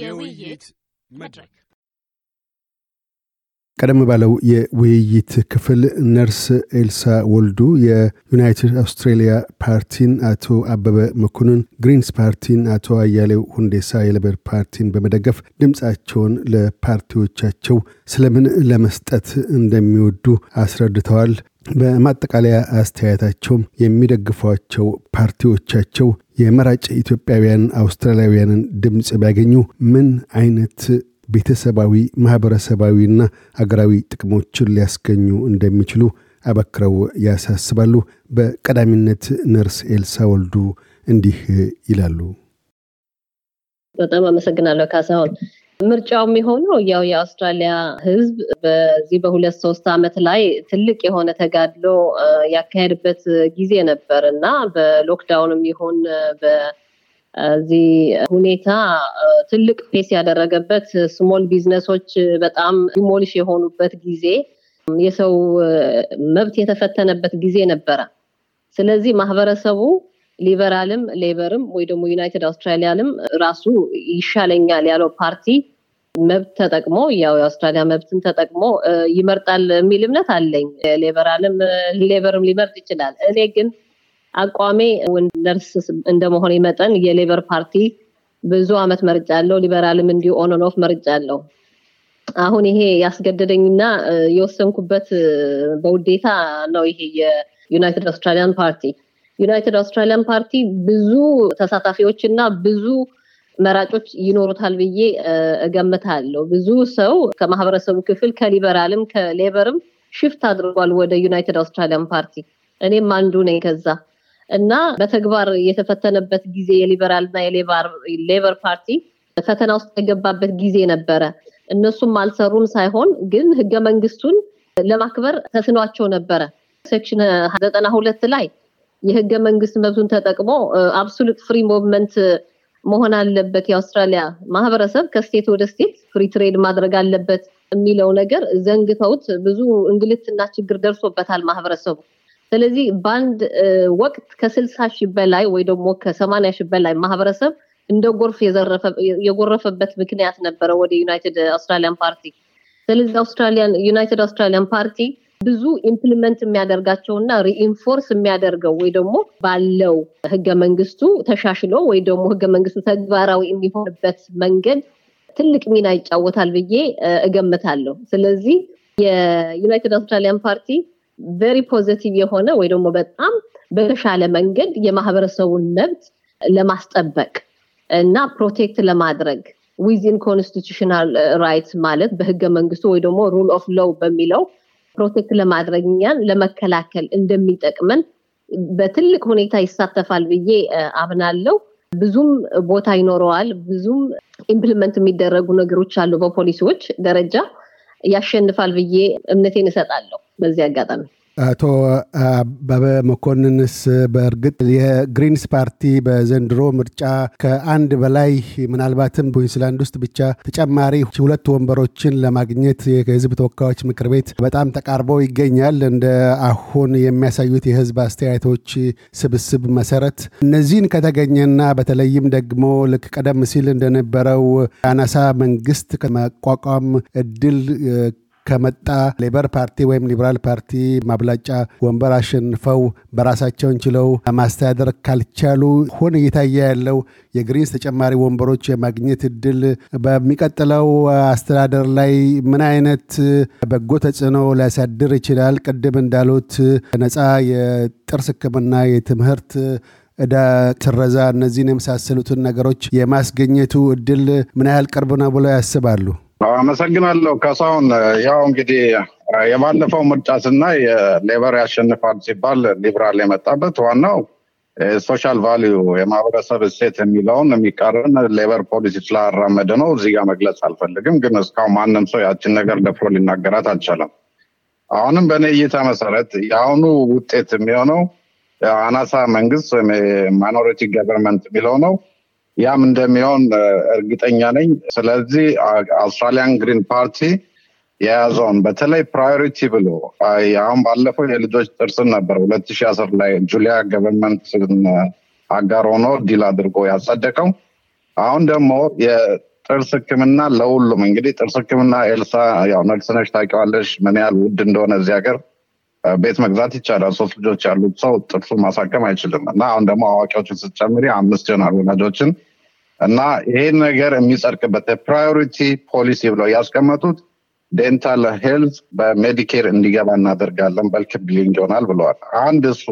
የውይይት መድረክ ቀደም ባለው የውይይት ክፍል ነርስ ኤልሳ ወልዱ የዩናይትድ አውስትራሊያ ፓርቲን አቶ አበበ መኮንን ግሪንስ ፓርቲን አቶ አያሌው ሁንዴሳ የሌበር ፓርቲን በመደገፍ ድምጻቸውን ለፓርቲዎቻቸው ስለምን ለመስጠት እንደሚወዱ አስረድተዋል። በማጠቃለያ አስተያየታቸው የሚደግፏቸው ፓርቲዎቻቸው የመራጭ ኢትዮጵያውያን አውስትራሊያውያንን ድምጽ ቢያገኙ ምን አይነት ቤተሰባዊ ማህበረሰባዊና አገራዊ ጥቅሞችን ሊያስገኙ እንደሚችሉ አበክረው ያሳስባሉ። በቀዳሚነት ነርስ ኤልሳ ወልዱ እንዲህ ይላሉ። በጣም አመሰግናለሁ ካሳሁን። ምርጫው የሚሆነው ያው የአውስትራሊያ ህዝብ በዚህ በ2-3 አመት ላይ ትልቅ የሆነ ተጋድሎ ያካሄደበት ጊዜ ነበርና በሎክዳውንም ይሁን በዚህ ሁኔታ ትልቅ ፌስ ያደረገበት ስሞል ቢዝነሶች በጣም ዲሞሊሽ የሆኑበት ጊዜ የሰው መብት የተፈተነበት ጊዜ ነበረ። ስለዚህ ማህበረሰቡ ሊበራልም ሌበርም ወይ ደግሞ ዩናይትድ አውስትራሊያንም ራሱ ይሻለኛል ያለው ፓርቲ መብት ተጠቅሞ ያው የአውስትራሊያ መብትን ተጠቅሞ ይመርጣል የሚል እምነት አለኝ። ሌበርም ሊመርጥ ይችላል። እኔ ግን አቋሜ ወንደርስ እንደመሆነ መጠን የሌበር ፓርቲ ብዙ አመት መርጫለሁ። ሊበራልም እንዲሁ ኦን ኦፍ መርጫለሁ። አሁን ይሄ ያስገደደኝና የወሰንኩበት በውዴታ ነው ይሄ የዩናይትድ አውስትራሊያን ፓርቲ። ዩናይትድ አውስትራሊያን ፓርቲ ብዙ ተሳታፊዎችና ብዙ መራጮች ይኖሩታል ብዬ እገምታለሁ። ብዙ ሰው ከማህበረሰቡ ክፍል ከሊበራልም ከሌበርም ሽፍት አድርጓል ወደ ዩናይትድ አውስትራሊያን ፓርቲ። እኔም አንዱ ነኝ ከዛ እና በተግባር የተፈተነበት ጊዜ የሊበራልና የሌበር ፓርቲ ፈተና ውስጥ የገባበት ጊዜ ነበረ። እነሱም አልሰሩም ሳይሆን ግን ህገ መንግስቱን ለማክበር ተስኗቸው ነበረ። ሴክሽን 92 ላይ የህገ መንግስት መብቱን ተጠቅሞ አብሶሉት ፍሪ ሙቭመንት መሆን አለበት፣ የአውስትራሊያ ማህበረሰብ ከስቴት ወደ ስቴት ፍሪ ትሬድ ማድረግ አለበት የሚለው ነገር ዘንግተውት ብዙ እንግልትና ችግር ደርሶበታል ማህበረሰቡ። ስለዚህ ባንድ ወቅት ከ60,000 በላይ ወይ ደግሞ ከ80,000 በላይ ማህበረሰብ እንደ ጎርፍ የጎረፈበት ምክንያት ነበረ ወደ ዩናይትድ አውስትራሊያን ፓርቲ። ስለዚህ አውስትራሊያን ዩናይትድ አውስትራሊያን ፓርቲ ብዙ ኢምፕሊመንት የሚያደርጋቸውና ሪኢንፎርስ የሚያደርገው ወይ ደግሞ ባለው ህገ መንግስቱ ተሻሽሎ ወይ ደግሞ ህገ መንግስቱ ተግባራዊ የሚሆንበት መንገድ ትልቅ ሚና ይጫወታል ብዬ እገምታለሁ። ስለዚህ የዩናይትድ አውስትራሊያን ፓርቲ very positive የሆነ ወይ ደግሞ በጣም በተሻለ መንገድ የማህበረሰቡን መብት ለማስጠበቅ እና ፕሮቴክት ለማድረግ within constitutional rights ማለት በህገ መንግስቱ ወይ ደግሞ rule of law በሚለው ፕሮቴክት ለማድረግኛን ለመከላከል እንደሚጠቅመን በትልቅ ሁኔታ ይሳተፋል ብዬ አምናለሁ። ብዙም ቦታ ይኖረዋል። ብዙም ኢምፕሊመንት የሚደረጉ ነገሮች አሉ በፖሊሲዎች ደረጃ። ያሸንፋል ብዬ እምነቴን እሰጣለሁ። በዚህ አጋጣሚ አቶ አበበ መኮንንስ በእርግጥ የግሪንስ ፓርቲ በዘንድሮ ምርጫ ከአንድ በላይ ምናልባትም በኩዊንስላንድ ውስጥ ብቻ ተጨማሪ 2 ወንበሮችን ለማግኘት የህዝብ ተወካዮች ምክር ቤት በጣም ተቃርቦ ይገኛል። እንደ አሁን የሚያሳዩት የህዝብ አስተያየቶች ስብስብ መሰረት እነዚህን ከተገኘና በተለይም ደግሞ ልክ ቀደም ሲል እንደነበረው አናሳ መንግስት ከመቋቋም እድል ከመጣ ሌበር ፓርቲ ወይም ሊበራል ፓርቲ ማብላጫ ወንበር አሸንፈው በራሳቸውን ችለው ማስተዳደር ካልቻሉ ሆነ እየታየ ያለው የግሪንስ ተጨማሪ ወንበሮች የማግኘት እድል በሚቀጥለው አስተዳደር ላይ ምን አይነት በጎ ተጽዕኖ ሊያሳድር ይችላል? ቅድም እንዳሉት ነፃ የጥርስ ሕክምና፣ የትምህርት እዳ ትረዛ፣ እነዚህን የመሳሰሉትን ነገሮች የማስገኘቱ እድል ምን ያህል ቅርብ ነው ብለው ያስባሉ? አመሰግናለሁ ካሳሁን። ያው እንግዲህ የባለፈው ምርጫስና የሌበር ያሸንፋል ሲባል ሊበራል የመጣበት ዋናው ሶሻል ቫልዩ የማህበረሰብ እሴት የሚለውን የሚቃረን ሌበር ፖሊሲ ስላራመደ ነው። እዚህ ጋር መግለጽ አልፈልግም፣ ግን እስካሁን ማንም ሰው ያችን ነገር ደፍሮ ሊናገራት አልቻለም። አሁንም በእኔ እይታ መሰረት የአሁኑ ውጤት የሚሆነው አናሳ መንግስት ወይም ማይኖሪቲ ገቨርንመንት የሚለው ነው። ያም እንደሚሆን እርግጠኛ ነኝ። ስለዚህ አውስትራሊያን ግሪን ፓርቲ የያዘውን በተለይ ፕራዮሪቲ ብሎ አሁን ባለፈው የልጆች ጥርስን ነበር 2010 ላይ ጁሊያ ገቨርንመንት አጋር ሆኖ ዲል አድርጎ ያጸደቀው። አሁን ደግሞ ጥርስክምና ለሁሉም እንግዲህ ጥርስክምና ኤልሳ ያው ነክሰነሽ ታቀዋለሽ ምን ያህል ውድ እንደሆነ እዚህ ሀገር ቤት መግዛት ይቻላል። ሶስት ልጆች ያሉት ሰው ጥርሱ ማሳከም አይችልም እና አሁን ደግሞ አዋቂዎችን ስጨምሪ 5 ጀነራል ወላጆችን እና ይሄን ነገር የሚጸድቅበት ፕራዮሪቲ ፖሊሲ ብለው ያስቀመጡት ዴንታል ሄልዝ በሜዲኬር እንዲገባ እናደርጋለን በልክ ቢሊንግ ይሆናል ብለዋል። አንድ እሱ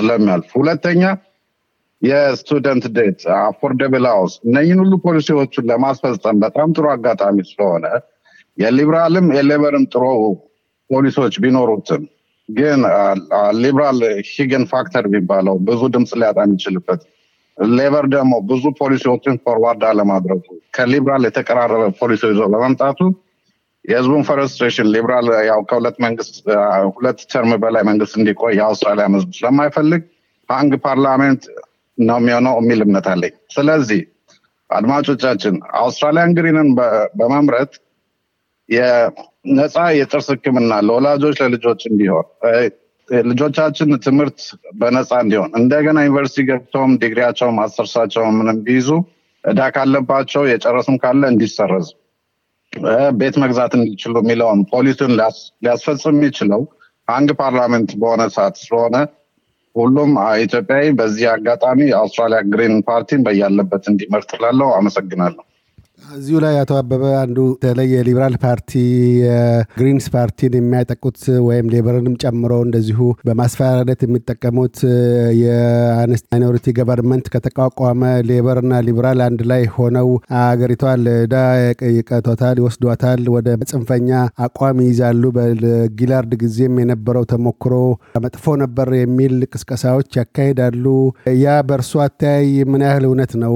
ስለሚያልፍ ሁለተኛ የስቱደንት ዴት አፎርደብል ሃውስ ነኝ ሁሉ ፖሊሲዎችን ለማስፈጸም በጣም ጥሩ አጋጣሚ ስለሆነ የሊበራልም የሌበርም ጥሩ ፖሊሲዎች ቢኖሩትም ግን ሊበራል ሂገን ፋክተር ቢባለው ብዙ ድምጽ ሊያጣም ይችላልበት ሌበር ደግሞ ብዙ ፖሊሲዎችን ፎርዋርድ አለማድረጉ ከሊበራል የተቀራረበ ፖሊሲዎች ለማምጣቱ የህዝቡን ፍራስትሬሽን ሊበራል ያው ከሁለት መንግስት ሁለት ተርም በላይ መንግስት እንዲቆይ የአውስትራሊያ ህዝብ ስለማይፈልግ አንግ ፓርላመንት ነው የሚሆነው የሚልነት አለ። ስለዚህ አድማጮቻችን አውስትራሊያን ግሪንን በመምረጥ የነፃ የጥርስ ህክምና ለወላጆች ለልጆች እንዲሆን ልጆቻችን ትምህርት በነፃ እንዲሆን እንደገና ዩኒቨርሲቲ ገብተውም ዲግሪያቸውም ማስተርሳቸውም ምንም ቢይዙ እዳ ካለባቸው የጨረሱም ካለ እንዲሰረዝ ቤት መግዛት እንዲችሉ የሚለውን ፖሊሲን ሊያስፈጽም ይችላል አንግ ፓርላመንት በሆነ ሰዓት ስለሆነ ሁሉም ኢትዮጵያዊ በዚህ አጋጣሚ አውስትራሊያ ግሪን ፓርቲን በያለበት እንዲመርጥላለው አመሰግናለሁ። እዚሁ ላይ አቶ አበበ አንዱ ተለየ ሊበራል ፓርቲ ግሪንስ ፓርቲን የሚያጠቁት ወይም ሌበርንም ጨምሮ እንደዚሁ በማስፈራራት የሚጠቀሙት የአንስት ማይኖሪቲ ገቨርንመንት ከተቋቋመ ሌበርና ሊበራል አንድ ላይ ሆነው አገሪቷን ለዳ የቀይቀቷታል ይወስዷታል ወደ ጽንፈኛ አቋም ይዛሉ። በጊላርድ ጊዜም የነበረው ተሞክሮ መጥፎ ነበር የሚል ቅስቀሳዎች ያካሂዳሉ። ያ በርሷ ታይ ምን ያህል እውነት ነው?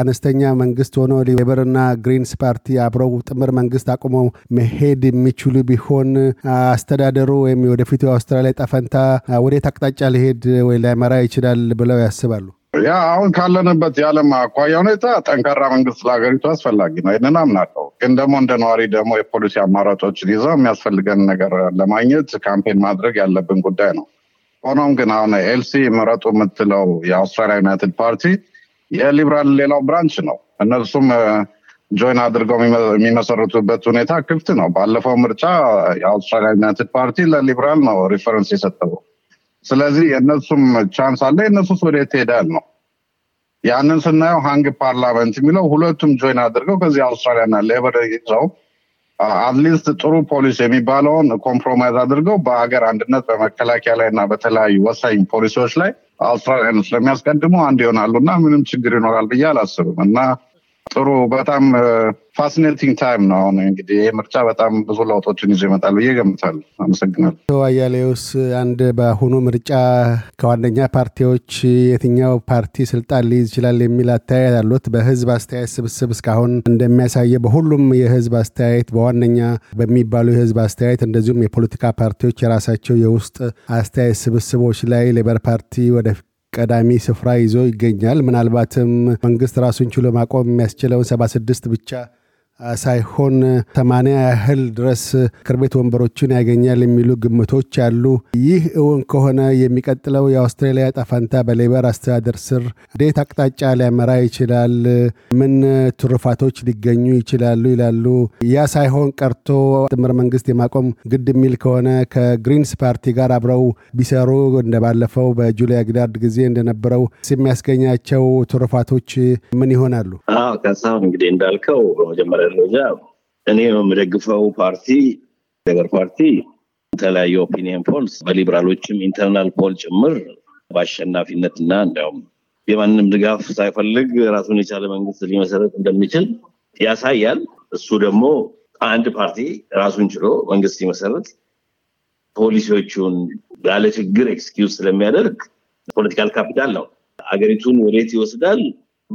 አነስተኛ መንግስት ሆኖ ሌበር እና ግሪንስ ፓርቲ አብረው ጥምር መንግስት አቆመው መሄድ የሚችሉ ቢሆን አስተዳደሩ ወይም ወደፊት አውስትራሊያ ጠፈንታ ወዴት አቅጣጫ ሊሄድ ወይ ላይመራ ይችላል ብለው ያስባሉ? ያ አሁን ካለንበት የዓለም አቋያ ሁኔታ ጠንካራ መንግስት ለሀገሪቱ አስፈላጊ ነው እንደናምናለው። ግን ደግሞ እንደነዋሪ ደግሞ የፖሊሲ አማራጮችን ይዘው የሚያስፈልገን ነገር ለማግኘት ካምፔን ማድረግ ያለብን ጉዳይ ነው። ሆኖም ግን አሁን ኤልሲ መረጡ የምትለው የአውስትራሊያ ዩናይትድ ፓርቲ የሊበራል ሌላው ብራንች ነው። እነሱም ጆይን አድርገው የሚመሰረቱበት ሁኔታ ክፍት ነው። ባለፈው ምርጫ የአውስትራሊያ ዩናይትድ ፓርቲ ለሊበራል ነው ሪፈረንስ የሰጠው። ስለዚህ እነሱም ቻንስ አለ። እነሱስ ወደ ተዳል ነው ያንን ስናየው ሃንግ ፓርላመንት የሚለው ሁለቱም ጆይን አድርገው ከዚህ አውስትራሊያና ሌበር ይዘው አትሊስት ጥሩ ፖሊሲ የሚባለውን ኮምፕሮማይዝ አድርገው በአገር አንድነት በመከላከያ ላይና በተለያዩ ወሳኝ ፖሊሲዎች ላይ አውስትራሊያን ስለሚያስቀድሙ አንድ ይሆናሉና ምንም ችግር ይኖራል ብዬ አላስብም። እና ጥሩ በጣም ፋሲኔቲንግ ታይም ነው። እንግዲህ ምርጫ በጣም ብዙ ለውጦችን ይዞ ይመጣል ብዬ ገምታለሁ። አመሰግናለሁ። አቶ አያሌውስ አንድ በአሁኑ ምርጫ ከዋነኛ ፓርቲዎች የትኛው ፓርቲ ስልጣን ሊይዝ ይችላል የሚል አስተያየት አሉት። በህዝብ አስተያየት ስብስብ እስካሁን እንደሚያሳየው በሁሉም የህዝብ አስተያየት በዋነኛ በሚባሉ የህዝብ አስተያየት እንደዚሁም የፖለቲካ ፓርቲዎች የራሳቸው የውስጥ አስተያየት ስብስቦች ላይ ሌበር ፓርቲ ወደ ቀዳሚ ስፍራ ይዞ ይገኛል። ምናልባትም መንግስት ራሱን ችሎ ማቆም የሚያስችለውን 76 ብቻ ሳይሆን 80 ያህል ድረስ ክርቤት ወንበሮችን ያገኛል የሚሉ ግምቶች አሉ። ይህ እውን ከሆነ የሚቀጥለው የአውስትራሊያ ጣፋንታ በሌበር አስተዳደር ስር ዴት አቅጣጫ ሊያመራ ይችላል፣ ምን ትሩፋቶች ሊገኙ ይችላሉ ይላሉ። ያ ሳይሆን ቀርቶ ጥምር መንግስት የማቆም ግድ የሚል ከሆነ ከግሪንስ ፓርቲ ጋር አብረው ቢሰሩ እንደባለፈው በጁሊያ ጊላርድ ጊዜ እንደነበረው የሚያስገኛቸው ትሩፋቶች ምን ይሆናሉ? ከዛው እንግዲህ እንዳልከው በመጀመሪያ ለዛው እኔ የምደግፈው ፓርቲ ሌበር ፓርቲ ተለያዩ ኦፒኒየን ፖልስ በሊበራሎችም ኢንተርናል ፖል ጭምር ባሸናፊነትና እንደውም የማንም ድጋፍ ሳይፈልግ ራሱን የቻለ መንግስት ሊመሰረት እንደሚችል ያሳያል። እሱ ደግሞ አንድ ፓርቲ ራሱን ችሎ መንግስት ሊመሰረት ፖሊሲዎቹን ያለ ችግር ኤክስኪውዝ ስለሚያደርግ ፖለቲካል ካፒታል ነው። አገሪቱን ወዴት ይወስዳል?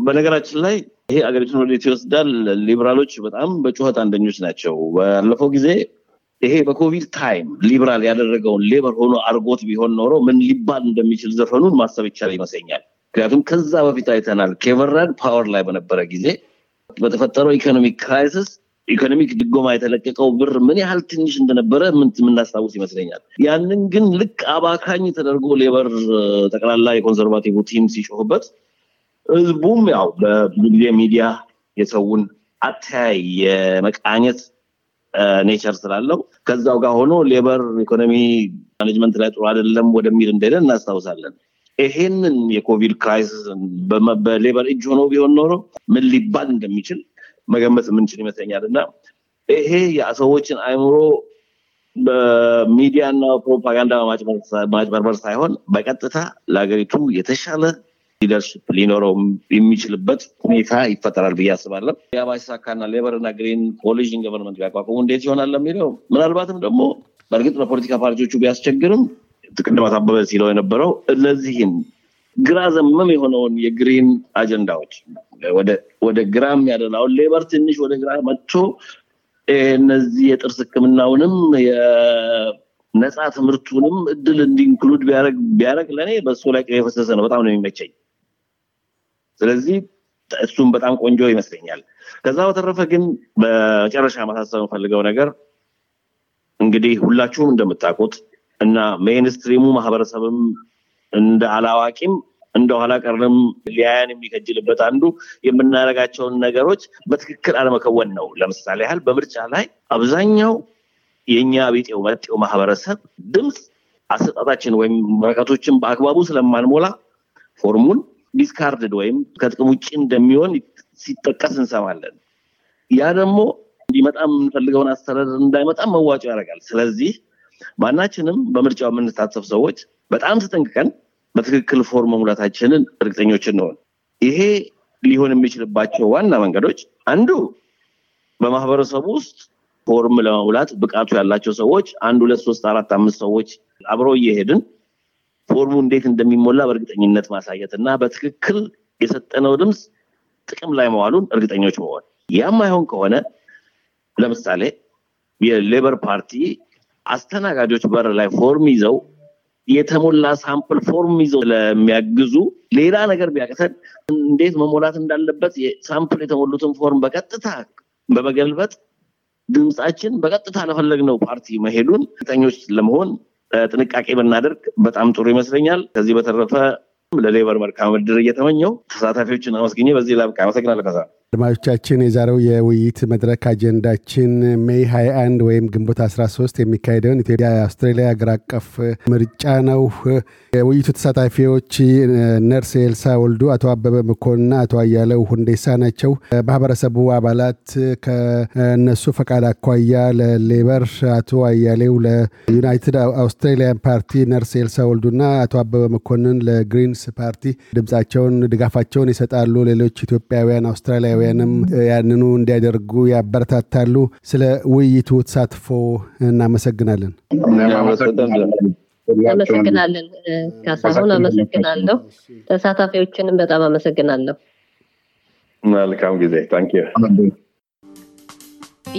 በነገራችን ላይ ይሄ አገሪቱን ወዴት ይወስዳል? ሊበራሎች በጣም በጩኸት አንደኞች ናቸው። ባለፈው ጊዜ ይሄ በኮቪድ ታይም ሊበራል ያደረገውን ሌበር ሆኖ አርጎት ቢሆን ኖሮ ምን ሊባል እንደሚችል ዘፈኑን ማሰብ ይቻል ይመስለኛል። ምክንያቱም ከዛ በፊት አይተናል ኬቨራን ፓወር ላይ በነበረ ጊዜ በተፈጠረው ኢኮኖሚክ ክራይሲስ ኢኮኖሚክ ድጎማ የተለቀቀው ብር ምን ያህል ትንሽ እንደነበረ ምናስታውስ ይመስለኛል። ያንን ግን ልክ አባካኝ ተደርጎ ሌበር ተቀላላ የኮንሰርቫቲቭ ቲም ሲጮህበት ህዝቡም ያው በሚዲያ የሰውን አታይ የመቃኘት ኔቸር ስላለው ከዛው ጋር ሆኖ ሌበር ኢኮኖሚ ማኔጅመንት ላይ ጥሩ አይደለም ወደሚል እንደደን እናስተውሳለን። ይሄንን የኮቪድ ክራይሲስ በሌበር እጅ ሆኖ ቢሆን ኖሮ ምን ሊባል እንደሚችል መገመት ምን ይችላል ይመስለኛልና ይሄ ያሰዎችን አይምሮ በሚዲያና ፕሮፓጋንዳ ማጭበርበር ሳይሆን በቀጥታ ለሀገሪቱ የተሻለ ሊደርሺፕ ሊኖረው የሚችልበት ሁኔታ ይፈጠራል ብዬ አስባለሁ። ያባይሳካና ሌበርና ግሪን ኮሊዥን ገቨርንመንት ያቋቋመው እንዴት ይሆናል ለሚለው ምናልባትም ደግሞ በርግጥ ለፖለቲካ ፓርቲዎቹ ቢያስቸግርም ጥቅም ማሳበብ ሲለው የነበረው እነዚህን ግራ ዘመም የሆነውን የግሪን አጀንዳዎች ወደ ግራም ያደላው ሌበር ትንሽ ወደ ግራ መጥቶ እነዚህ የጥርስ ህክምናውንም የነጻ ትምርቱንም እድል እንዲንክሉድ ቢያደርግ ለኔ በሱ ላይ ከፈሰሰ ነው በጣም ነው የሚመቸኝ። ስለዚህ እሱም በጣም ቆንጆ ይመስለኛል። ከዛ በተረፈ ግን በመጨረሻ ማሳሰብ ፈልገው ነገር እንግዲህ ሁላችሁም እንደምታውቁት እና ሜይንስትሪሙ ማህበረሰብም እንደ አላዋቂም እንደኋላ ቀርንም ሊያን የሚከጅልበት አንዱ የምናረጋቸውን ነገሮች በትክክል አለመከወን ነው። ለምሳሌ ያህል በምርጫ ላይ አብዛኛው የኛ ቤጤው ማህበረሰብ ድምጽ አሰጣጣችን ወይም መረቃቶችን በአግባቡ ስለማንሞላ ፎርሙን ዲስካርድድ ወይም ከጥቅም ውጪ እንደሚሆን ሲጠቀስ እንሰማለን። ያ ደግሞ እንዲመጣም እንፈልገውን አስተዳደር እንዳይመጣም መዋጮ ያደርጋል። ስለዚህ ማናችንም በምርጫው የምንሳተፍ ሰዎች በጣም ተጠንቅቀን በትክክል ፎርም ሙላታችንን እርግጠኞች ነን። ይሄ ሊሆን የሚችልባቸው ዋና መንገዶች አንዱ በማህበረሰቡ ውስጥ ፎርም ለመሙላት ብቃቱ ያላቸው ሰዎች 1 2 3 4 5 ሰዎች አብረው እየሄድን ፎርሙ እንዴት እንደሚሞላ በእርግጠኝነት ማሳየትና በትክክል የሰጠነው ድምጽ ጥቅም ላይ መዋሉን እርግጠኞች መሆን። ያም አይሆን ከሆነ ለምሳሌ የሌበር ፓርቲ አስተናጋጆች በር ላይ ፎርም ይዘው የተሞላ ሳምፕል ፎርም ይዘው ለሚያግዙ ሌላ ነገር ቢያቀተን እንዴት መሞላት እንዳለበት የሳምፕል የተሞሉትን ፎርም በቀጥታ በመገልበጥ ድምጻችን በቀጥታ ለፈለግነው ፓርቲ መሄዱን ተጠኞች ለመሆን ጥንቃቄ ብናደርግ በጣም ጥሩ ይመስለኛል። ከዚህ በተረፈ ለሌበር መልካም ድር እየተመኘው ተሳታፊዎችን አመስግኜ በዚህ ላብቃ። አመሰግናለሁ። ከዛ ድማዮቻችን የዛሬው የውይይት መድረክ አጀንዳችን ሜይ 21 ወይም ግንቦት 13 የሚካሄደውን ኢትዮጵያ አውስትራሊያ ሀገር አቀፍ ምርጫ ነው። የውይይቱ ተሳታፊዎች ነርስ ኤልሳ ወልዱ፣ አቶ አበበ መኮንንና አቶ አያሌው ሁንዴሳ ናቸው። ማህበረሰቡ አባላት ከነሱ ፈቃድ አኳያ ለሌበር አቶ አያሌው፣ ለዩናይትድ አውስትራሊያ ፓርቲ ነርስ ኤልሳ ወልዱና አቶ አበበ መኮንን ለግሪንስ ፓርቲ ድምጻቸውን ድጋፋቸውን ይሰጣሉ። ሌሎች ኢትዮጵያውያን አውስትራሊያ ያንም ያንኑ እንዲያደርጉ ያበረታታሉ። ስለ ውይይቱ ተሳትፎ እናመሰግናለን። እናመሰግናለን። ካሳሁን አመሰግናለሁ። ተሳታፊዎችንም በጣም አመሰግናለሁ። መልካም ጊዜ። ታንክ ዩ።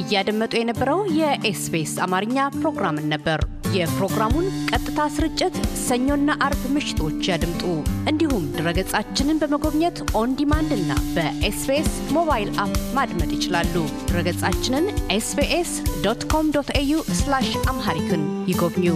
እያደመጡ የነበረው የኤስቢኤስ አማርኛ ፕሮግራም ነበር። የፕሮግራሙን ቀጥታ ስርጭት ሰኞና አርብ ምሽቶች ያድምጡ። እንዲሁም ድረገጻችንን በመጎብኘት ኦን ዲማንድ እና በኤስቢኤስ ሞባይል አፕ ማድመጥ ይችላሉ። ድረገጻችንን sbs.com.au/amharican ይጎብኙ።